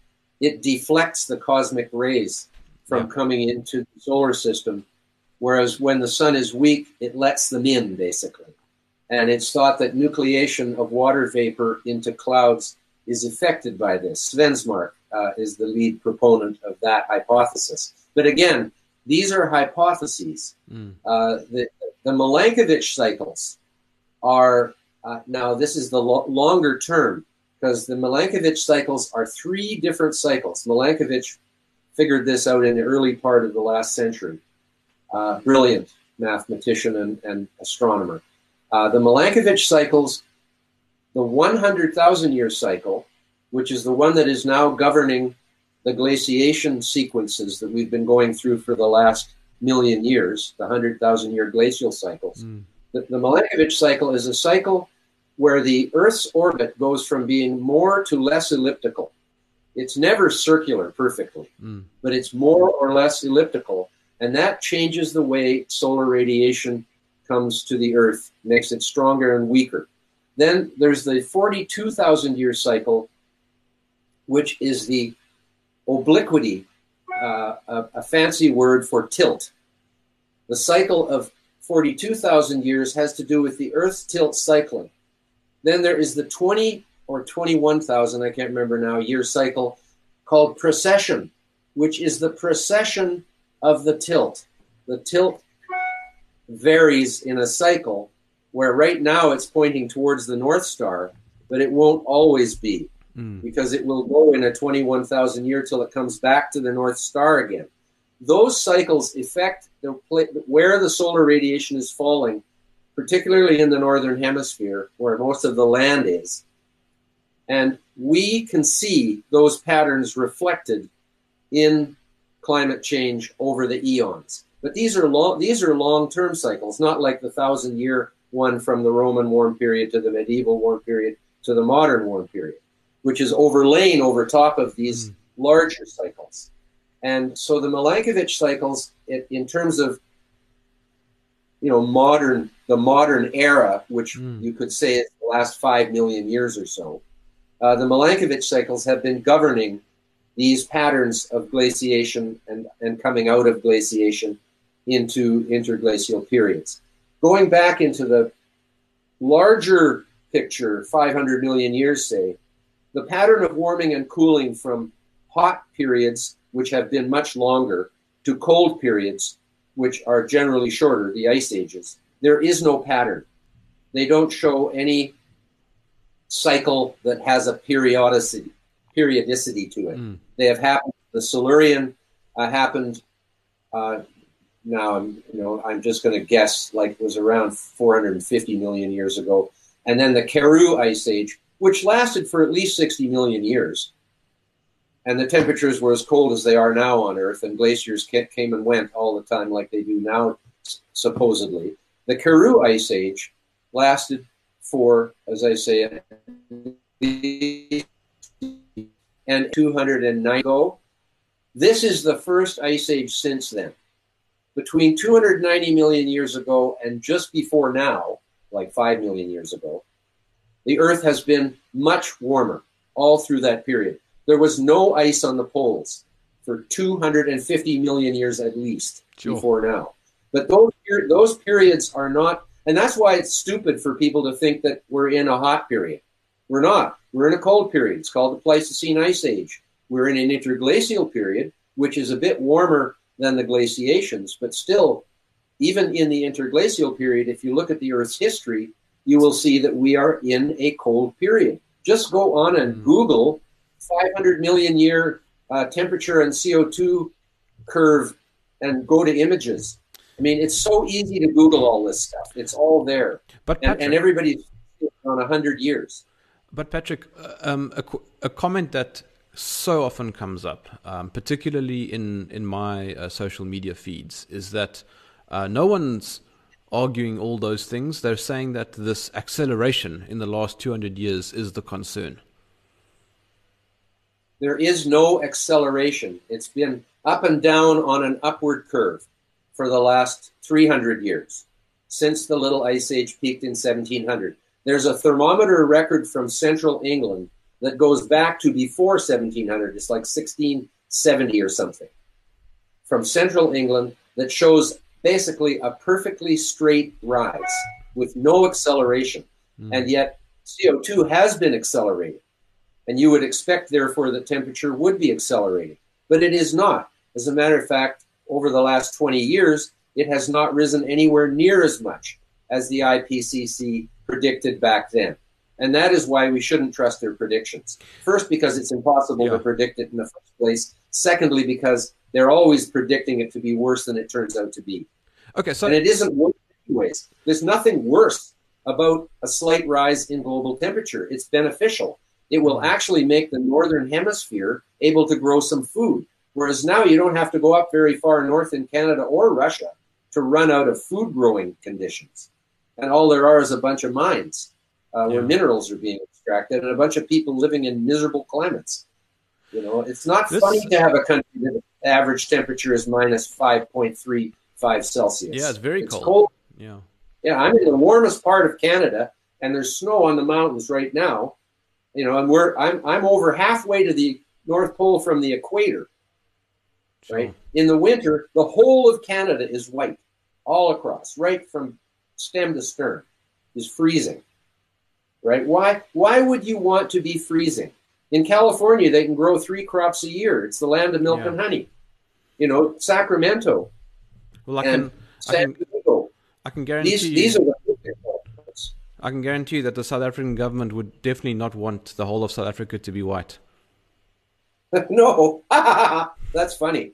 it deflects the cosmic rays from yeah. coming into the solar system. Whereas when the sun is weak, it lets them in basically. And it's thought that nucleation of water vapor into clouds is affected by this. Svensmark uh, is the lead proponent of that hypothesis. But again, these are hypotheses. Mm. Uh, the, the Milankovitch cycles are, uh, now this is the lo- longer term, because the Milankovitch cycles are three different cycles. Milankovitch figured this out in the early part of the last century. Uh, brilliant mathematician and, and astronomer. Uh, the Milankovitch cycles, the one hundred thousand year cycle, which is the one that is now governing the glaciation sequences that we've been going through for the last million years, the one hundred thousand year glacial cycles. Mm. The, the Milankovitch cycle is a cycle where the Earth's orbit goes from being more to less elliptical. It's never circular perfectly, mm. but it's more or less elliptical, and that changes the way solar radiation comes to the Earth, makes it stronger and weaker. Then there's the forty-two thousand year cycle, which is the obliquity, uh, a, a fancy word for tilt. The cycle of forty-two thousand years has to do with the Earth's tilt cycling. Then there is the twenty or twenty-one thousand, I can't remember now, year cycle called precession, which is the precession of the tilt. The tilt varies in a cycle where right now it's pointing towards the North Star, but it won't always be mm. because it will go in a twenty-one thousand year till it comes back to the North Star again. Those cycles affect the pla- where the solar radiation is falling, particularly in the Northern Hemisphere where most of the land is. And we can see those patterns reflected in climate change over the eons. But these are long, these are long-term cycles, not like the thousand-year one from the Roman warm period to the medieval warm period to the modern warm period, which is overlaying over top of these mm. larger cycles. And so the Milankovitch cycles, it, in terms of, you know, modern the modern era, which mm. you could say is the last five million years or so, uh, the Milankovitch cycles have been governing these patterns of glaciation and, and coming out of glaciation into interglacial periods. Going back into the larger picture, five hundred million years, say, the pattern of warming and cooling from hot periods, which have been much longer, to cold periods, which are generally shorter, the ice ages, there is no pattern. They don't show any cycle that has a periodicity, periodicity to it. Mm. They have happened. The Silurian uh, happened. Uh, now I'm, you know, I'm just going to guess, like it was around four hundred fifty million years ago, and then the Karoo ice age, which lasted for at least sixty million years, and the temperatures were as cold as they are now on Earth, and glaciers came and went all the time, like they do now, supposedly. The Karoo ice age lasted for, as I say, and two hundred ninety ago. This is the first ice age since then. Between two hundred ninety million years ago and just before now, like five million years ago, the Earth has been much warmer all through that period. There was no ice on the poles for two hundred fifty million years at least, sure, before now. But those those periods are not, and that's why it's stupid for people to think that we're in a hot period. We're not. We're in a cold period. It's called the Pleistocene Ice Age. We're in an interglacial period, which is a bit warmer than the glaciations, but still, even in the interglacial period, if you look at the Earth's history, you will see that we are in a cold period. Just go on and mm. Google five hundred million year uh, temperature and C O two curve and go to images. I mean, it's so easy to Google all this stuff. It's all there. But Patrick, and, and everybody's on one hundred years. But Patrick, uh, um, a, a comment that so often comes up, um, particularly in, in my uh, social media feeds, is that uh, no one's arguing all those things. They're saying that this acceleration in the last two hundred years is the concern. There is no acceleration. It's been up and down on an upward curve for the last three hundred years, since the Little Ice Age peaked in seventeen hundred. There's a thermometer record from central England that goes back to before seventeen hundred. It's like sixteen seventy or something, from central England, that shows basically a perfectly straight rise with no acceleration. Mm. And yet C O two has been accelerated. And you would expect, therefore, that temperature would be accelerating. But it is not. As a matter of fact, over the last twenty years, it has not risen anywhere near as much as the I P C C predicted back then. And that is why we shouldn't trust their predictions. First, because it's impossible yeah. to predict it in the first place. Secondly, because they're always predicting it to be worse than it turns out to be. Okay, so and it isn't worse anyways. There's nothing worse about a slight rise in global temperature. It's beneficial. It will actually make the northern hemisphere able to grow some food. Whereas now you don't have to go up very far north in Canada or Russia to run out of food growing conditions. And all there are is a bunch of mines uh, where yeah. minerals are being extracted and a bunch of people living in miserable climates. You know, it's not this... funny to have a country that average temperature is minus five point three five Celsius. Yeah, it's very it's cold. cold. Yeah. Yeah, I'm in the warmest part of Canada and there's snow on the mountains right now. You know, and we're I'm I'm over halfway to the North Pole from the equator. Right. In the winter, the whole of Canada is white, all across, right from stem to stern, is freezing. Right? Why why would you want to be freezing? In California, they can grow three crops a year. It's the land of milk yeah. and honey. You know, Sacramento. Well, I and can San I can, Diego. I can guarantee these, you. these are the I can guarantee you that the South African government would definitely not want the whole of South Africa to be white. No. That's funny.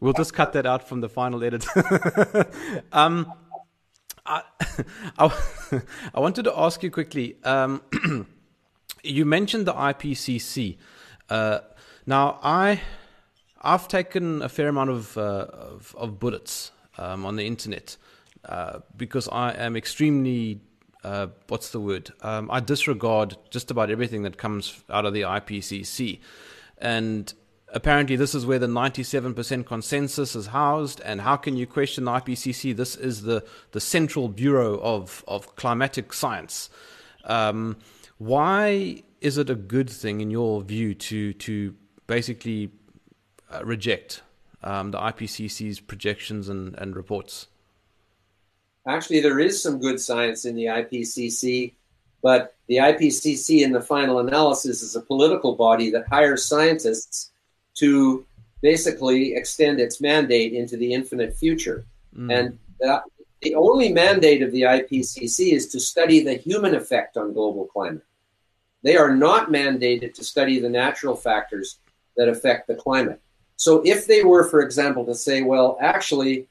We'll just cut that out from the final edit. um, I, I, I wanted to ask you quickly, um, you mentioned the I P C C. Uh, now, I, I've taken a fair amount of, uh, of, of bullets um, on the internet. Uh, because I am extremely, uh, what's the word? Um, I disregard just about everything that comes out of the I P C C. And apparently this is where the ninety-seven percent consensus is housed. And how can you question the I P C C? This is the, the central bureau of, of climatic science. Um, Why is it a good thing, in your view, to to basically uh, reject um, the I P C C's projections and, and reports? Actually, there is some good science in the I P C C, but the I P C C in the final analysis is a political body that hires scientists to basically extend its mandate into the infinite future. Mm. And that, the only mandate of the I P C C is to study the human effect on global climate. They are not mandated to study the natural factors that affect the climate. So if they were, for example, to say, well, actually,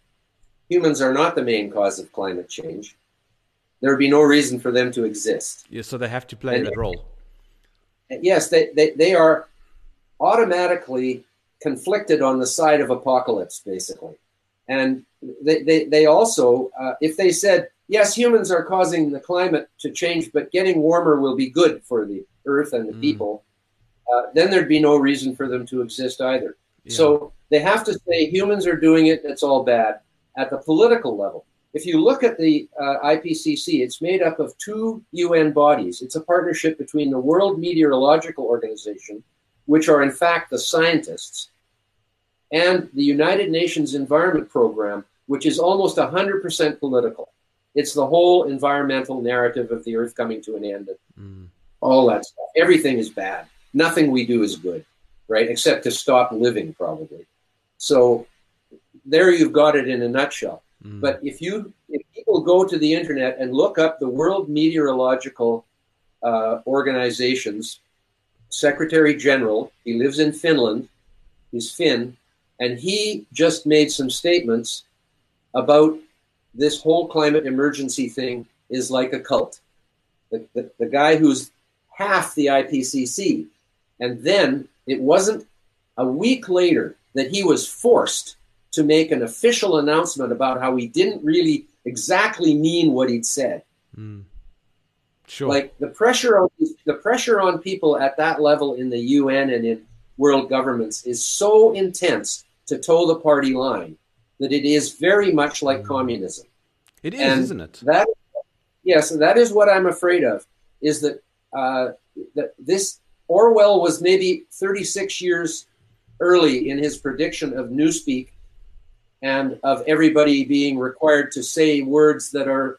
humans are not the main cause of climate change, there would be no reason for them to exist. Yeah, so they have to play and that role. Yes, they, they, they are automatically conflicted on the side of apocalypse, basically. And they, they, they also, uh, if they said, yes, humans are causing the climate to change, but getting warmer will be good for the Earth and the mm. people, uh, then there'd be no reason for them to exist either. Yeah. So they have to say humans are doing it, it's all bad, at the political level. If you look at the uh, I P C C, it's made up of two U N bodies. It's a partnership between the World Meteorological Organization, which are in fact the scientists, and the United Nations Environment Program, which is almost one hundred percent political. It's the whole environmental narrative of the Earth coming to an end, and mm. all that stuff. Everything is bad. Nothing we do is good, right? Except to stop living, probably. So there you've got it in a nutshell. Mm. But if you, if people go to the internet and look up the World Meteorological uh, Organization's Secretary General, he lives in Finland, he's Finn, and he just made some statements about this whole climate emergency thing is like a cult. The, the, the guy who's half the I P C C. And then it wasn't a week later that he was forced to make an official announcement about how he didn't really exactly mean what he'd said. Mm. Sure. Like the pressure on, the pressure on people at that level in the U N and in world governments is so intense to toe the party line that it is very much like communism. It is, and isn't it? That, yes, and that is what I'm afraid of, is that, uh, that this Orwell was maybe thirty-six years early in his prediction of Newspeak and of everybody being required to say words that are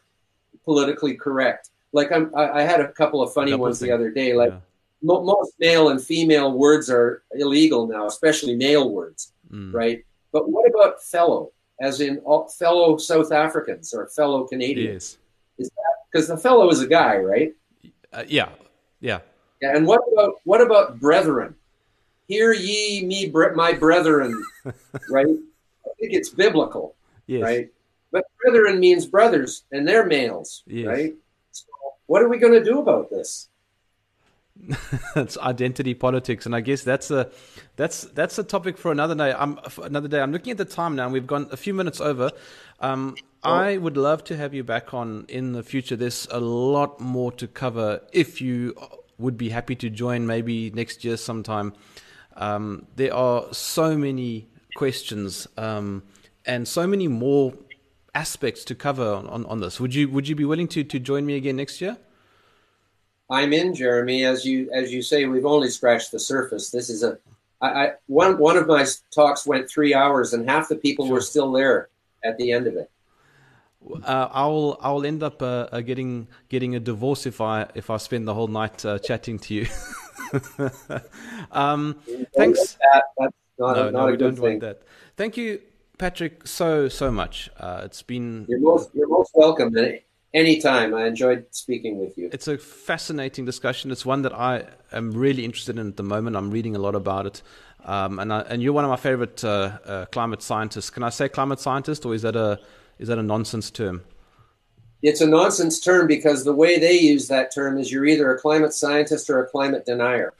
politically correct. Like I'm, I, I had a couple of funny ones the other day, like yeah. mo- most male and female words are illegal now, especially male words, mm. right? But what about fellow, as in all, fellow South Africans or fellow Canadians? Yes. Is that, because the fellow is a guy, right? Uh, yeah, yeah. And what about what about brethren? Hear ye me, bre- my brethren, right? I think it's biblical, yes. right? But brethren means brothers, and they're males, yes. right? So what are we going to do about this? It's identity politics, and I guess that's a that's that's a topic for another day. I'm for another day. I'm looking at the time now, and we've gone a few minutes over. Um, I would love to have you back on in the future. There's a lot more to cover. If you would be happy to join, maybe next year sometime. Um, there are so many questions um, and so many more aspects to cover on, on, on this. Would you would you be willing to to join me again next year? I'm in, Jeremy. As you as you say, we've only scratched the surface. This is a I, I, one one of my talks went three hours, and half the people sure. were still there at the end of it. Uh, I'll I'll end up uh, getting getting a divorce if I if I spend the whole night uh, chatting to you. um, you thanks. That. That's not no, a, not no, a we good don't thing. Want that. Thank you, Patrick, so so much. Uh, it's been you're most you're most welcome. Eh? Anytime. I enjoyed speaking with you. It's a fascinating discussion. It's one that I am really interested in at the moment. I'm reading a lot about it. Um, and I, and you're one of my favorite uh, uh, climate scientists. Can I say climate scientist, or is that a is that a nonsense term? It's a nonsense term because the way they use that term is you're either a climate scientist or a climate denier.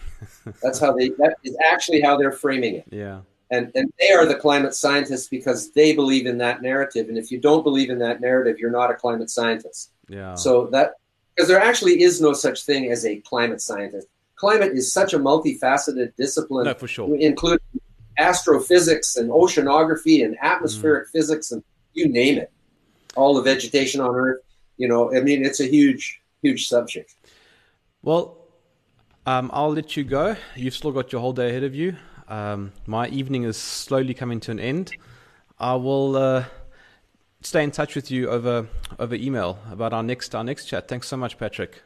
That's how they that is actually how they're framing it. Yeah. And, and they are the climate scientists because they believe in that narrative. And if you don't believe in that narrative, you're not a climate scientist. Yeah. So that, because there actually is no such thing as a climate scientist. Climate is such a multifaceted discipline, no, for sure. including astrophysics and oceanography and atmospheric mm. physics and you name it. All the vegetation on Earth, you know, I mean, it's a huge, huge subject. Well, Um, I'll let you go. You've still got your whole day ahead of you. Um, my evening is slowly coming to an end. I will uh, stay in touch with you over over email about our next our next chat. Thanks so much, Patrick.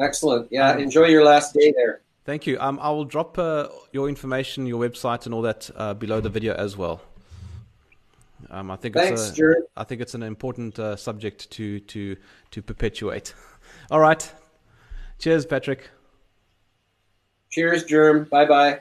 Excellent. Yeah, um, enjoy your last day there. Thank you. Um, I will drop uh, your information, your website, and all that uh, below the video as well. Um, I think Thanks, it's a, Jared. I think it's an important uh, subject to to to perpetuate. All right. Cheers, Patrick. Cheers, Germ. Bye-bye.